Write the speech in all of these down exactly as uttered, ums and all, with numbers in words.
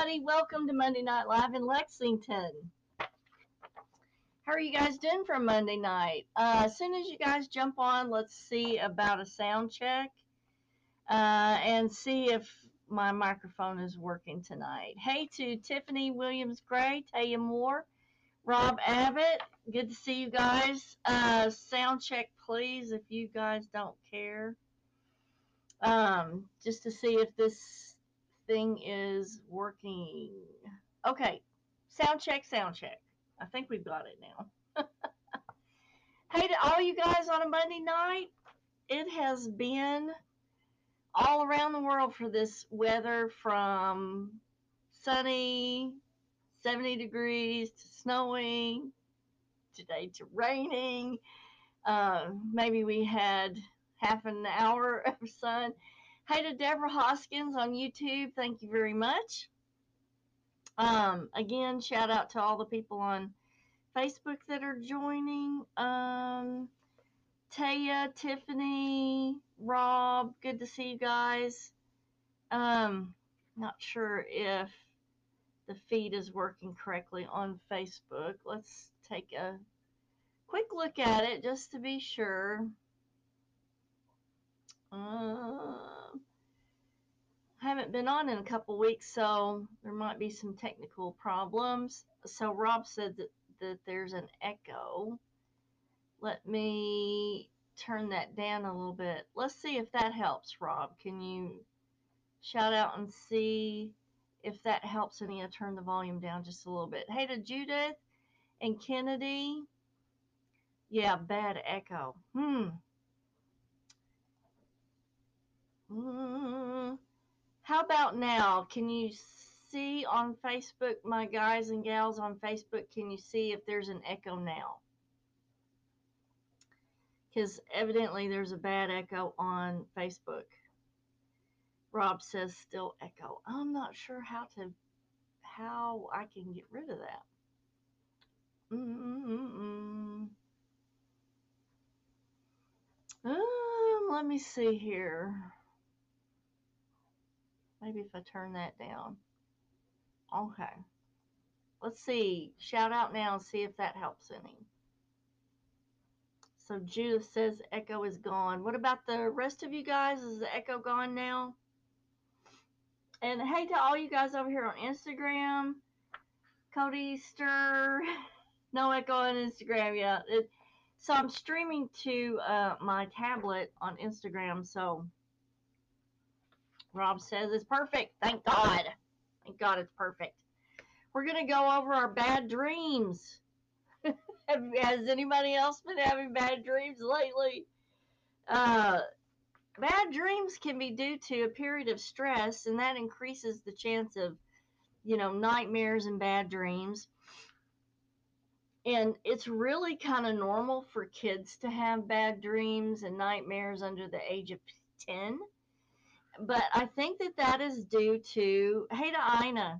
everybody. Welcome to Monday Night Live in Lexington. How are you guys doing for Monday night? Uh, as soon as you guys jump on, let's see about a sound check uh, and see if my microphone is working tonight. Hey to Tiffany Williams-Gray, Taya Moore, Rob Abbott. Good to see you guys. Uh, sound check, please, if you guys don't care. Um, just to see if this thing is working. Okay, sound check, sound check. I think we've got it now. Hey to all you guys on a Monday night. It has been all around the world for this weather, from sunny, seventy degrees, to snowing, today to raining. Uh, maybe we had half an hour of sun. Hey to Deborah Hoskins on YouTube. Thank you very much. Um, again, shout out to all the people on Facebook that are joining. Um, Taya, Tiffany, Rob, good to see you guys. Um, not sure if the feed is working correctly on Facebook. Let's take a quick look at it just to be sure. Um, I haven't been on in a couple weeks, so there might be some technical problems. So Rob said that, that there's an echo. Let me turn that down a little bit. Let's see if that helps, Rob. Can you shout out and see if that helps? And yeah, turn the volume down just a little bit. Hey to Judith and Kennedy. Yeah, bad echo. Hmm. Hmm. How about now? Can you see on Facebook, my guys and gals on Facebook, can you see if there's an echo now? Because evidently there's a bad echo on Facebook. Rob says still echo. I'm not sure how to, how I can get rid of that. Mm-mm-mm. Um, let me see here. Maybe if I turn that down. Okay. Let's see. Shout out now and see if that helps any. So Judith says echo is gone. What about the rest of you guys? Is the echo gone now? And hey to all you guys over here on Instagram. Codyster. No echo on Instagram. Yeah. It, so I'm streaming to uh, my tablet on Instagram. So Rob says it's perfect. Thank God. Thank God it's perfect. We're going to go over our bad dreams. Has anybody else been having bad dreams lately? Uh, bad dreams can be due to a period of stress, and that increases the chance of, you know, nightmares and bad dreams. And it's really kind of normal for kids to have bad dreams and nightmares under the age of ten. But I think that that is due to, hey to Ina,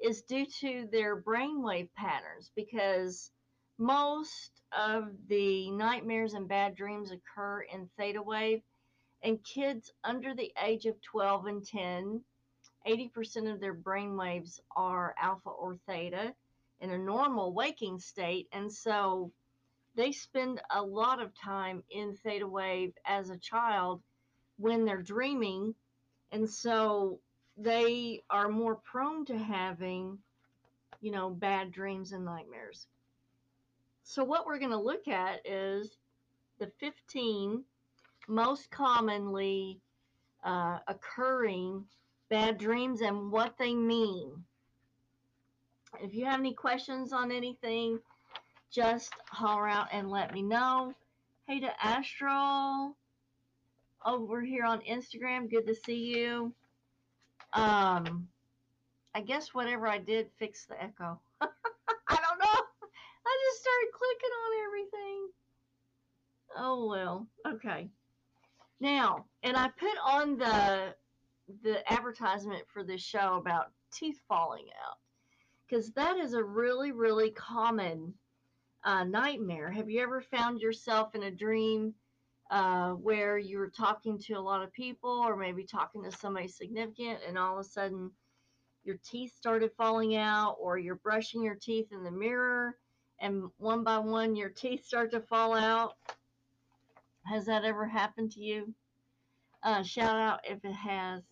is due to their brainwave patterns, because most of the nightmares and bad dreams occur in theta wave, and kids under the age of twelve and ten, eighty percent of their brainwaves are alpha or theta in a normal waking state, and so they spend a lot of time in theta wave as a child when they're dreaming, and so they are more prone to having, you know, bad dreams and nightmares. So what we're going to look at is the fifteen most commonly uh, occurring bad dreams and what they mean. If you have any questions on anything, just holler out and let me know. Hey to Astral over here on Instagram, good to see you. Um, I guess whatever I did fixed the echo. I don't know. I just started clicking on everything. Oh well. Okay. Now, and I put on the the advertisement for this show about teeth falling out, because that is a really, really common uh, nightmare. Have you ever found yourself in a dream Uh, where you were talking to a lot of people, or maybe talking to somebody significant, and all of a sudden your teeth started falling out, or you're brushing your teeth in the mirror and one by one your teeth start to fall out. Has that ever happened to you? Uh, shout out if it has.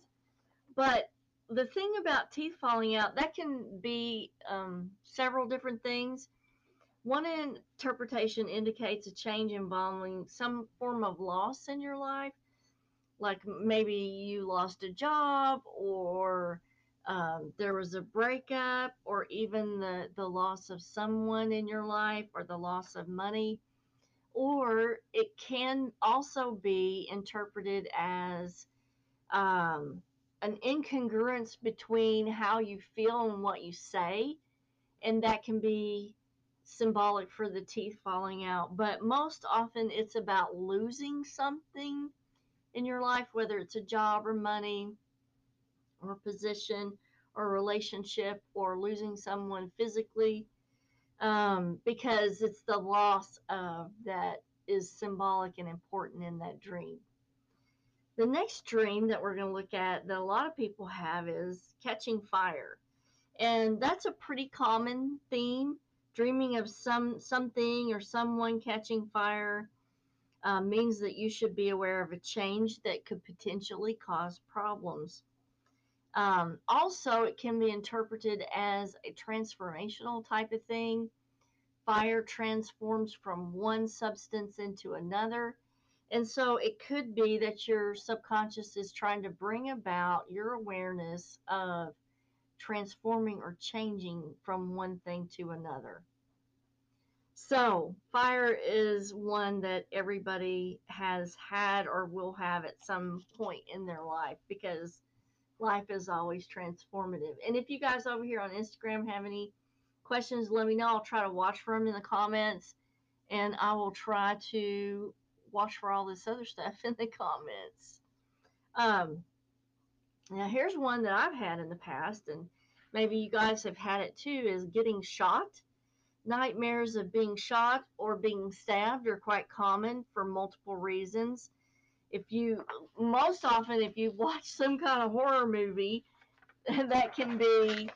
But the thing about teeth falling out, that can be um, several different things. One interpretation indicates a change involving some form of loss in your life. Like maybe you lost a job, or um, there was a breakup, or even the, the loss of someone in your life, or the loss of money. Or it can also be interpreted as um, an incongruence between how you feel and what you say. And that can be symbolic for the teeth falling out. But most often it's about losing something in your life, whether it's a job or money or position or relationship, or losing someone physically, um, because it's the loss of that is symbolic and important in that dream. The next dream that we're going to look at that a lot of people have is catching fire. And that's a pretty common theme, dreaming of some something or someone catching fire. Uh, means that you should be aware of a change that could potentially cause problems. Um, also, it can be interpreted as a transformational type of thing. Fire transforms from one substance into another. And so it could be that your subconscious is trying to bring about your awareness of transforming or changing from one thing to another. So fire is one that everybody has had or will have at some point in their life, because life is always transformative. And if you guys over here on Instagram have any questions, let me know. I'll try to watch for them in the comments, and I will try to watch for all this other stuff in the comments. Um, now, here's one that I've had in the past, and maybe you guys have had it too, is getting shot. Nightmares of being shot or being stabbed are quite common for multiple reasons. If you, most often, if you watch some kind of horror movie, that can be,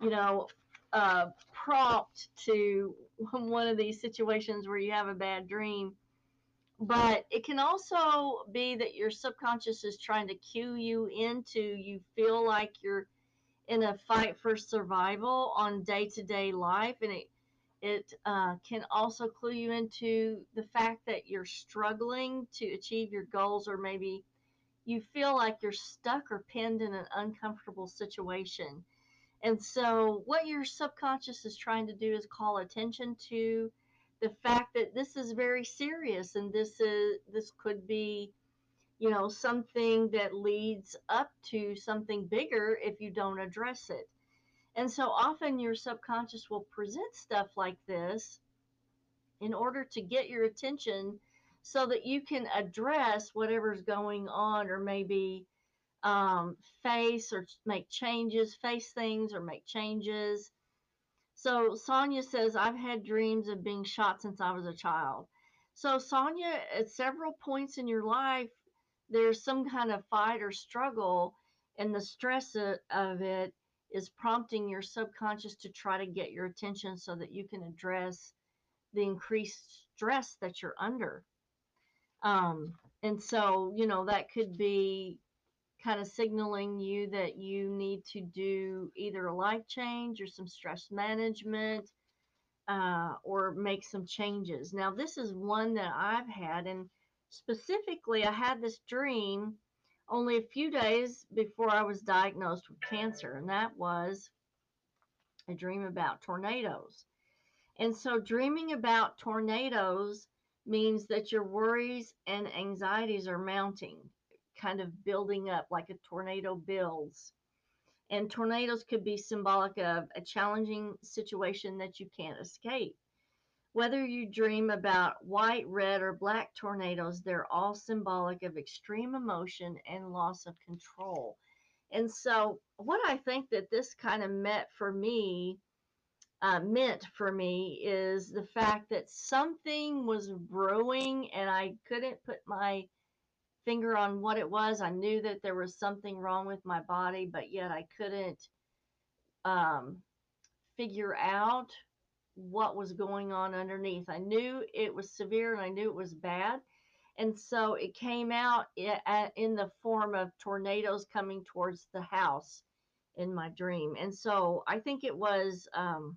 you know, uh, prompt to one of these situations where you have a bad dream. But it can also be that your subconscious is trying to cue you into, you feel like you're in a fight for survival on day-to-day life, and it It uh, can also clue you into the fact that you're struggling to achieve your goals, or maybe you feel like you're stuck or pinned in an uncomfortable situation. And so what your subconscious is trying to do is call attention to the fact that this is very serious, and this is this could be, you know, something that leads up to something bigger if you don't address it. And so often your subconscious will present stuff like this in order to get your attention so that you can address whatever's going on, or maybe um, face or make changes, face things or make changes. So Sonia says, I've had dreams of being shot since I was a child. So Sonia, at several points in your life, there's some kind of fight or struggle, and the stress of it is prompting your subconscious to try to get your attention so that you can address the increased stress that you're under. Um, and so, you know, that could be kind of signaling you that you need to do either a life change or some stress management, uh, or make some changes. Now, this is one that I've had, and specifically I had this dream only a few days before I was diagnosed with cancer, and that was a dream about tornadoes. And so dreaming about tornadoes means that your worries and anxieties are mounting, kind of building up like a tornado builds. And tornadoes could be symbolic of a challenging situation that you can't escape. Whether you dream about white, red, or black tornadoes, they're all symbolic of extreme emotion and loss of control. And so what I think that this kind of meant for me, uh, meant for me is the fact that something was brewing, and I couldn't put my finger on what it was. I knew that there was something wrong with my body, but yet I couldn't um, figure out what was going on underneath. I knew it was severe and I knew it was bad. And so it came out in the form of tornadoes coming towards the house in my dream. And so I think it was, um,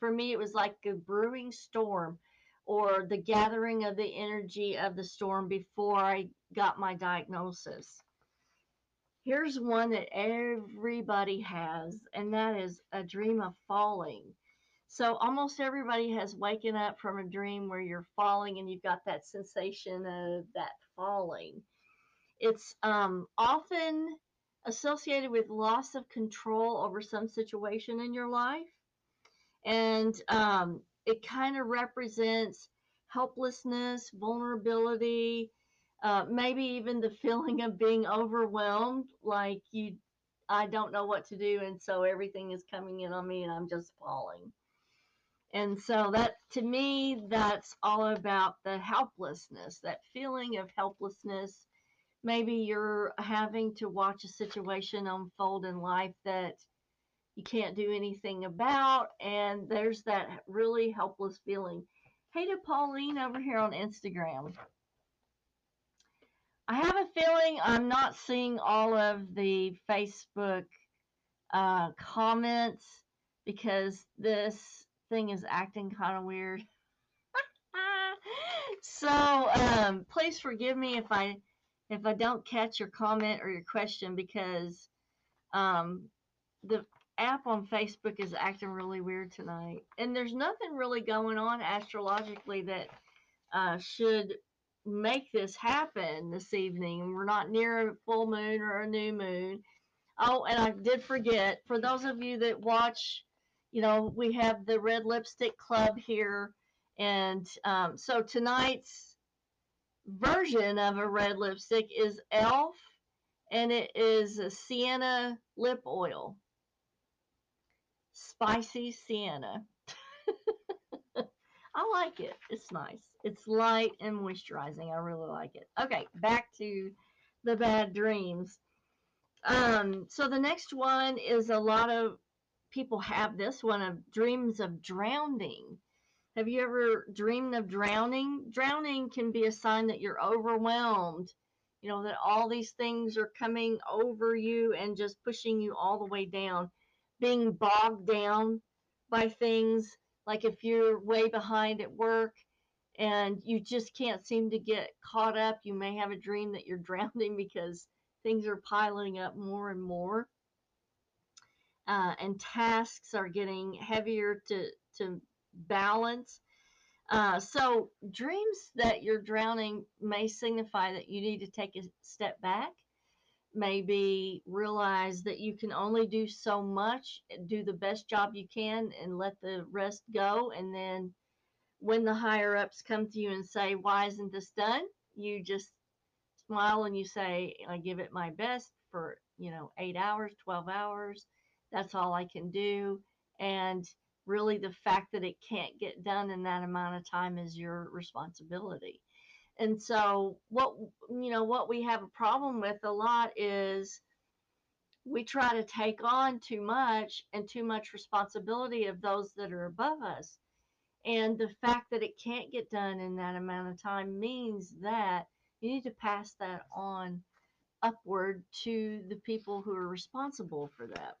for me, it was like a brewing storm or the gathering of the energy of the storm before I got my diagnosis. Here's one that everybody has, and that is a dream of falling. So almost everybody has waken up from a dream where you're falling and you've got that sensation of that falling. It's um, often associated with loss of control over some situation in your life. And um, it kind of represents helplessness, vulnerability, uh, maybe even the feeling of being overwhelmed, like you, I don't know what to do. And so everything is coming in on me and I'm just falling. And so that, to me, that's all about the helplessness, that feeling of helplessness. Maybe you're having to watch a situation unfold in life that you can't do anything about. And there's that really helpless feeling. Hey to Pauline over here on Instagram. I have a feeling I'm not seeing all of the Facebook uh, comments because this thing is acting kind of weird. So um, please forgive me if I if I don't catch your comment or your question, because um, the app on Facebook is acting really weird tonight, and there's nothing really going on astrologically that uh, should make this happen this evening. We're not near a full moon or a new moon. Oh, and I did forget, for those of you that watch, you know, we have the Red Lipstick Club here. And um, so tonight's version of a red lipstick is E L F, and it is a Sienna Lip Oil Spicy Sienna. I like it. It's nice. It's light and moisturizing. I really like it. Okay, back to the bad dreams. Um, so the next one is, a lot of people have this one, of dreams of drowning. Have you ever dreamed of drowning? Drowning can be a sign that you're overwhelmed, you know, that all these things are coming over you and just pushing you all the way down, being bogged down by things. Like if you're way behind at work and you just can't seem to get caught up, you may have a dream that you're drowning because things are piling up more and more. Uh, and tasks are getting heavier to, to balance. Uh, so dreams that you're drowning may signify that you need to take a step back, maybe realize that you can only do so much, do the best job you can and let the rest go. And then when the higher ups come to you and say, why isn't this done? You just smile and you say, I give it my best for, you know, eight hours, twelve hours. That's all I can do. And really the fact that it can't get done in that amount of time is your responsibility. And so what, you know, what we have a problem with a lot is we try to take on too much and too much responsibility of those that are above us. And the fact that it can't get done in that amount of time means that you need to pass that on upward to the people who are responsible for that.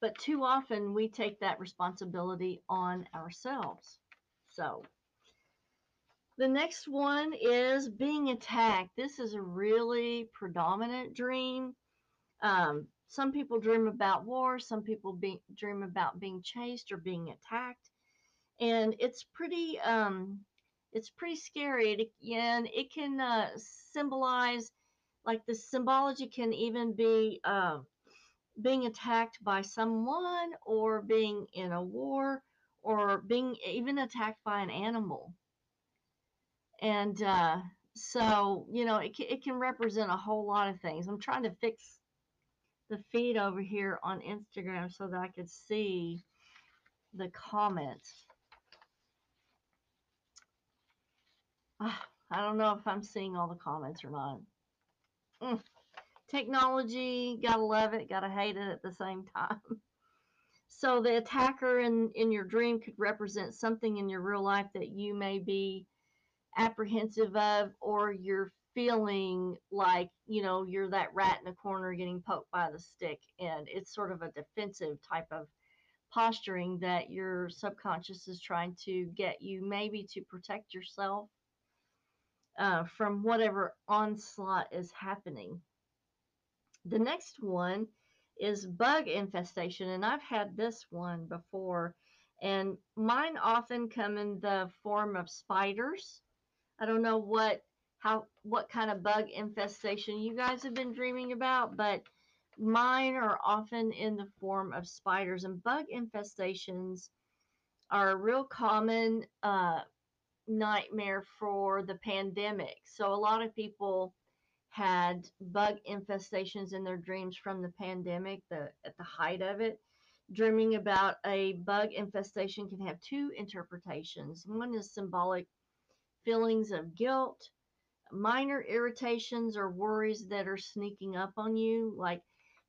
But too often we take that responsibility on ourselves. So the next one is being attacked. This is a really predominant dream. Um, some people dream about war. Some people be, dream about being chased or being attacked. And it's pretty, um, it's pretty scary. And it can uh, symbolize, like the symbology can even be uh, being attacked by someone, or being in a war, or being even attacked by an animal. And uh, so, you know, it, it can represent a whole lot of things. I'm trying to fix the feed over here on Instagram so that I could see the comments. Uh, I don't know if I'm seeing all the comments or not. Mm. technology, gotta love it, gotta hate it at the same time. So the attacker in, in your dream could represent something in your real life that you may be apprehensive of, or you're feeling like, you know, you're that rat in the corner getting poked by the stick. And it's sort of a defensive type of posturing that your subconscious is trying to get you maybe to protect yourself uh, from whatever onslaught is happening. The next one is bug infestation, and I've had this one before, and mine often come in the form of spiders. I don't know what how what kind of bug infestation you guys have been dreaming about, but mine are often in the form of spiders, and bug infestations are a real common uh, nightmare for the pandemic. So a lot of people had bug infestations in their dreams from the pandemic, the, at the height of it. Dreaming about a bug infestation can have two interpretations. One is symbolic feelings of guilt, minor irritations or worries that are sneaking up on you. Like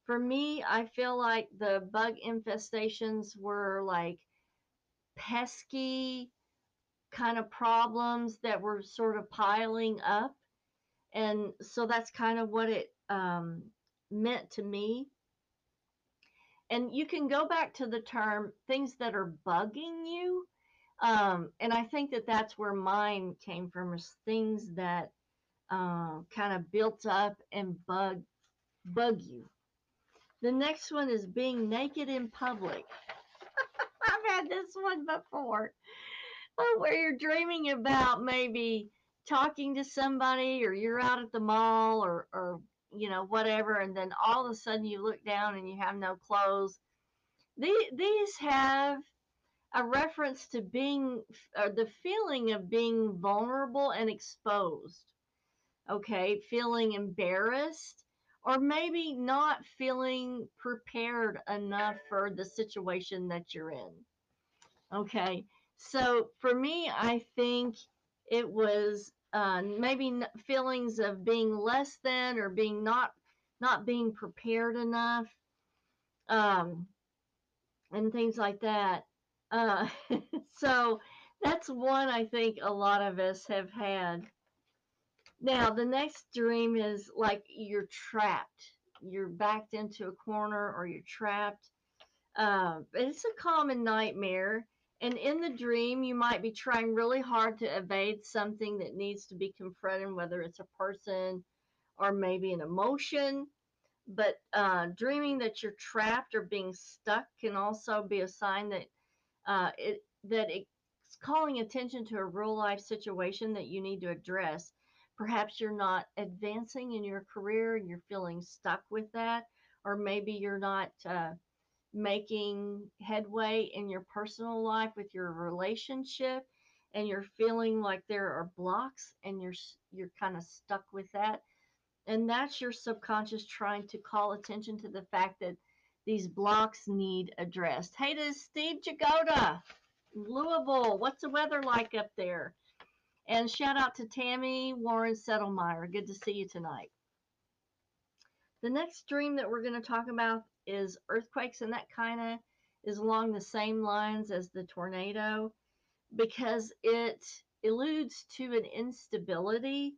for me, I feel like the bug infestations were like pesky kind of problems that were sort of piling up. And so that's kind of what it um, meant to me. And you can go back to the term things that are bugging you. Um, and I think that that's where mine came from, is things that uh, kind of built up and bug, bug you. The next one is being naked in public. I've had this one before, where you're dreaming about maybe talking to somebody, or you're out at the mall, or, or, you know, whatever. And then all of a sudden you look down and you have no clothes. These, these have a reference to being, or the feeling of being vulnerable and exposed. Okay. Feeling embarrassed, or maybe not feeling prepared enough for the situation that you're in. Okay. So for me, I think it was uh, maybe feelings of being less than, or being not, not being prepared enough, um, and things like that. Uh, so that's one I think a lot of us have had. Now, the next dream is like you're trapped. You're backed into a corner, or you're trapped. Uh, it's a common nightmare. And in the dream, you might be trying really hard to evade something that needs to be confronted, whether it's a person or maybe an emotion. But uh, dreaming that you're trapped or being stuck can also be a sign that uh, it that it's calling attention to a real-life situation that you need to address. Perhaps you're not advancing in your career and you're feeling stuck with that, or maybe you're not Uh, making headway in your personal life with your relationship, and you're feeling like there are blocks and you're you're kind of stuck with that. And that's your subconscious trying to call attention to the fact that these blocks need addressed. Hey, this is Steve Jagoda, Louisville. What's the weather like up there? And shout out to Tammy Warren Settlemeyer. Good to see you tonight. The next dream that we're going to talk about is earthquakes, and that kind of is along the same lines as the tornado, because it alludes to an instability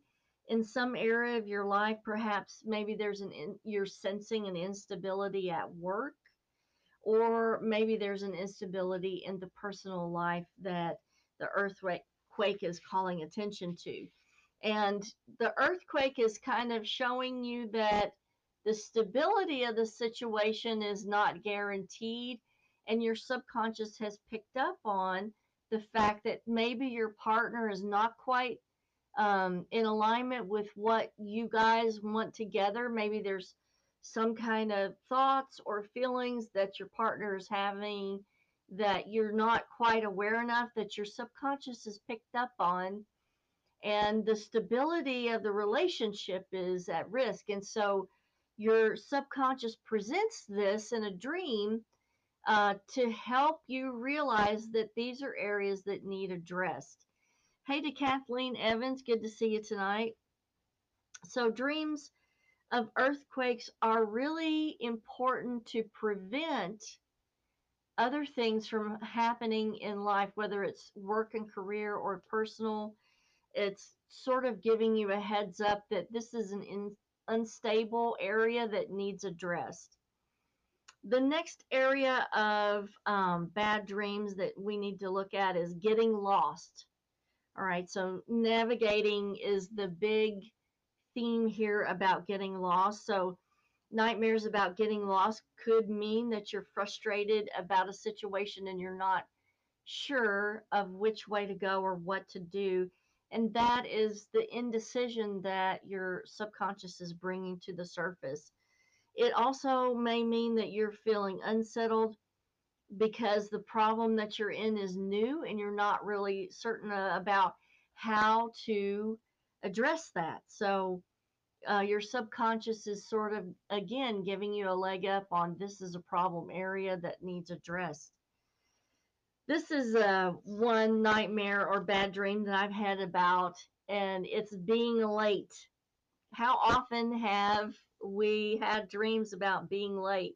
in some area of your life. Perhaps maybe there's an in, you're sensing an instability at work, or maybe there's an instability in the personal life that the earthquake quake is calling attention to. And the earthquake is kind of showing you that the stability of the situation is not guaranteed, and your subconscious has picked up on the fact that maybe your partner is not quite um, in alignment with what you guys want together. Maybe there's some kind of thoughts or feelings that your partner is having that you're not quite aware enough, that your subconscious has picked up on, and the stability of the relationship is at risk. And so your subconscious presents this in a dream uh, to help you realize that these are areas that need addressed. Hey to Kathleen Evans, good to see you tonight. So dreams of earthquakes are really important to prevent other things from happening in life, whether it's work and career or personal. It's sort of giving you a heads up that this is an in, unstable area that needs addressed. The next area of um, bad dreams that we need to look at is getting lost. All right, so navigating is the big theme here about getting lost. So nightmares about getting lost could mean that you're frustrated about a situation and you're not sure of which way to go or what to do. And that is the indecision that your subconscious is bringing to the surface. It also may mean that you're feeling unsettled because the problem that you're in is new and you're not really certain about how to address that. So uh, your subconscious is sort of, again, giving you a leg up on this is a problem area that needs addressed. This is a one nightmare or bad dream that I've had about, and it's being late. How often have we had dreams about being late?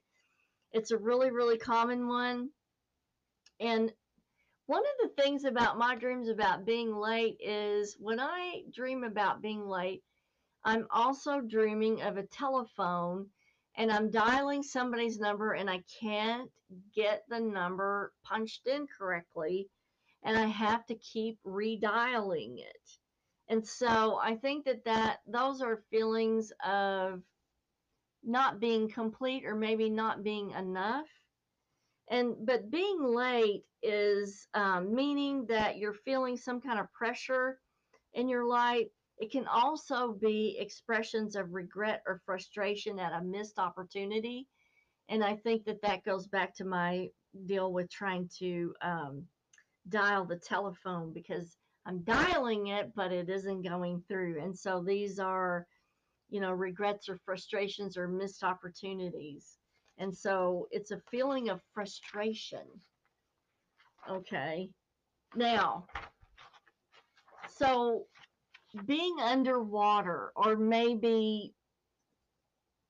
It's a really, really common one. And one of the things about my dreams about being late is when I dream about being late, I'm also dreaming of a telephone and I'm dialing somebody's number and I can't get the number punched in correctly and I have to keep redialing it. And so I think that, that those are feelings of not being complete or maybe not being enough. And but being late is um, meaning that you're feeling some kind of pressure in your life. It can also be expressions of regret or frustration at a missed opportunity. And I think that that goes back to my deal with trying to um, dial the telephone because I'm dialing it, but it isn't going through. And so these are, you know, regrets or frustrations or missed opportunities. And so it's a feeling of frustration. Okay. Now, so being underwater or maybe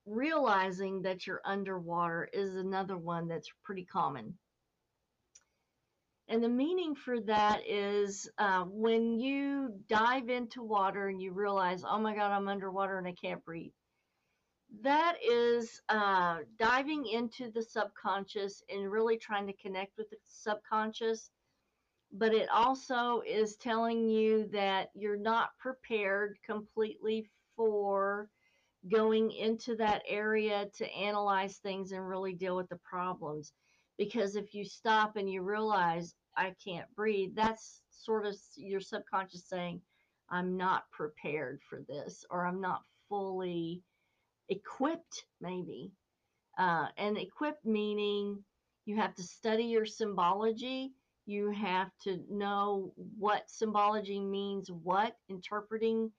realizing that you're underwater is another one that's pretty common. And the meaning for that is uh, when you dive into water and you realize, oh my God, I'm underwater and I can't breathe. That is uh, diving into the subconscious and really trying to connect with the subconscious. But it also is telling you that you're not prepared completely for going into that area to analyze things and really deal with the problems. Because if you stop and you realize, I can't breathe, that's sort of your subconscious saying, I'm not prepared for this, or I'm not fully equipped, maybe. Uh, and equipped meaning you have to study your symbology. You have to know what symbology means, what interpreting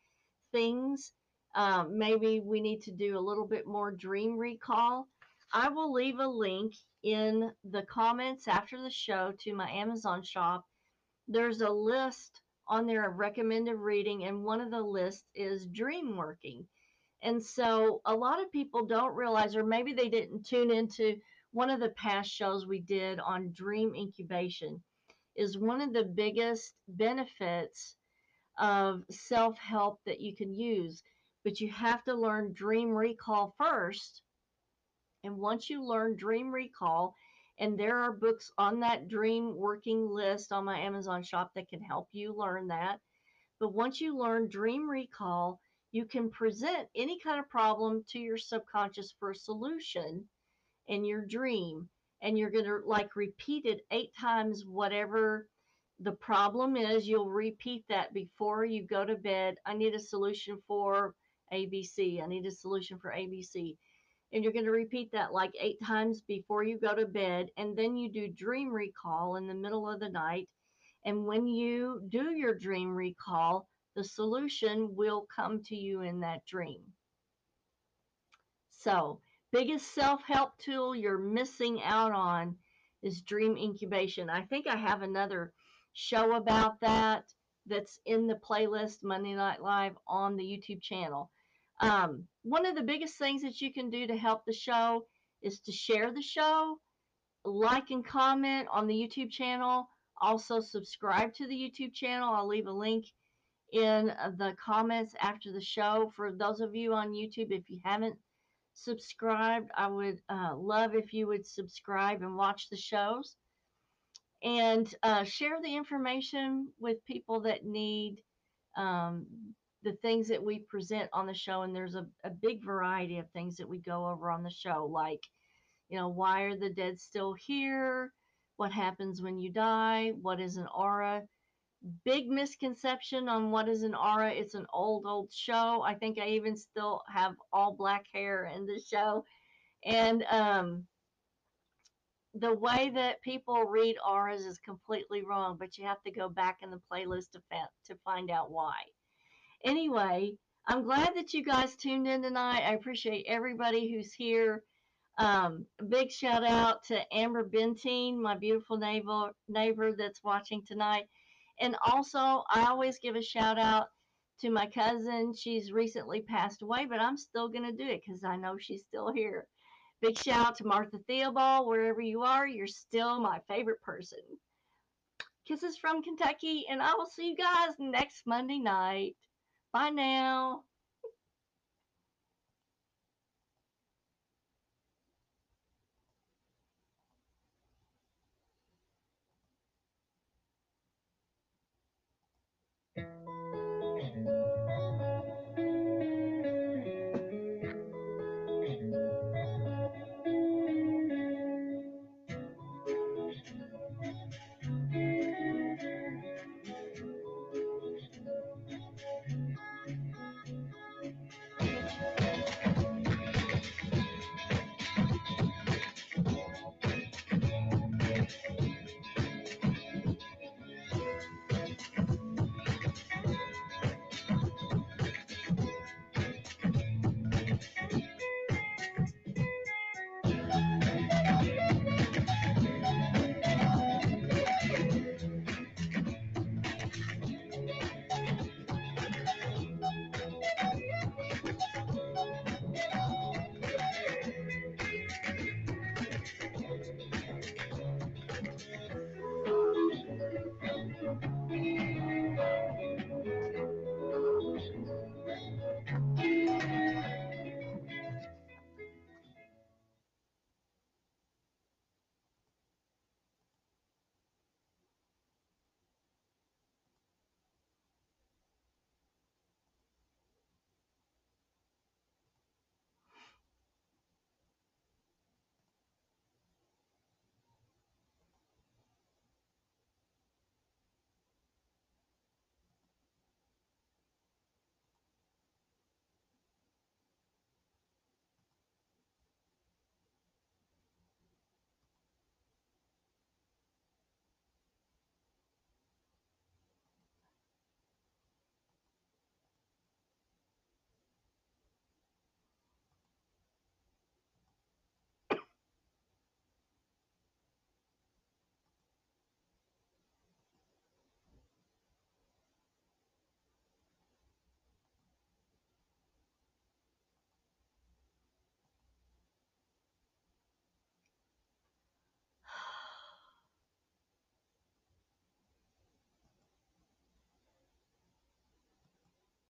things. Uh, maybe we need to do a little bit more dream recall. I will leave a link in the comments after the show to my Amazon shop. There's a list on there of recommended reading, and one of the lists is dream working. And so a lot of people don't realize, or maybe they didn't tune into one of the past shows we did on dream incubation. Is one of the biggest benefits of self-help that you can use. But you have to learn dream recall first. And once you learn dream recall, and there are books on that dream working list on my Amazon shop that can help you learn that. But once you learn dream recall, you can present any kind of problem to your subconscious for a solution in your dream. And you're going to like repeat it eight times, whatever the problem is. You'll repeat that before you go to bed. I need a solution for A B C. I need a solution for A B C. And you're going to repeat that like eight times before you go to bed. And then you do dream recall in the middle of the night. And when you do your dream recall, the solution will come to you in that dream. So, biggest self-help tool you're missing out on is dream incubation. I think I have another show about that that's in the playlist Monday Night Live on the YouTube channel. Um, one of the biggest things that you can do to help the show is to share the show, like and comment on the YouTube channel. Also subscribe to the YouTube channel. I'll leave a link in the comments after the show. For those of you on YouTube, if you haven't subscribed, I would uh, love if you would subscribe and watch the shows. And uh, share the information with people that need um, the things that we present on the show. And there's a, a big variety of things that we go over on the show. Like, you know, why are the dead still here? What happens when you die? What is an aura? Big misconception on what is an aura. It's an old, old show. I think I even still have all black hair in the show. And um, the way that people read auras is completely wrong, but you have to go back in the playlist to, fa to find out why. Anyway, I'm glad that you guys tuned in tonight. I appreciate everybody who's here. Um, big shout out to Amber Bentine, my beautiful neighbor, neighbor that's watching tonight. And also, I always give a shout out to my cousin. She's recently passed away, but I'm still going to do it because I know she's still here. Big shout out to Martha Theobald. Wherever you are, you're still my favorite person. Kisses from Kentucky, and I will see you guys next Monday night. Bye now.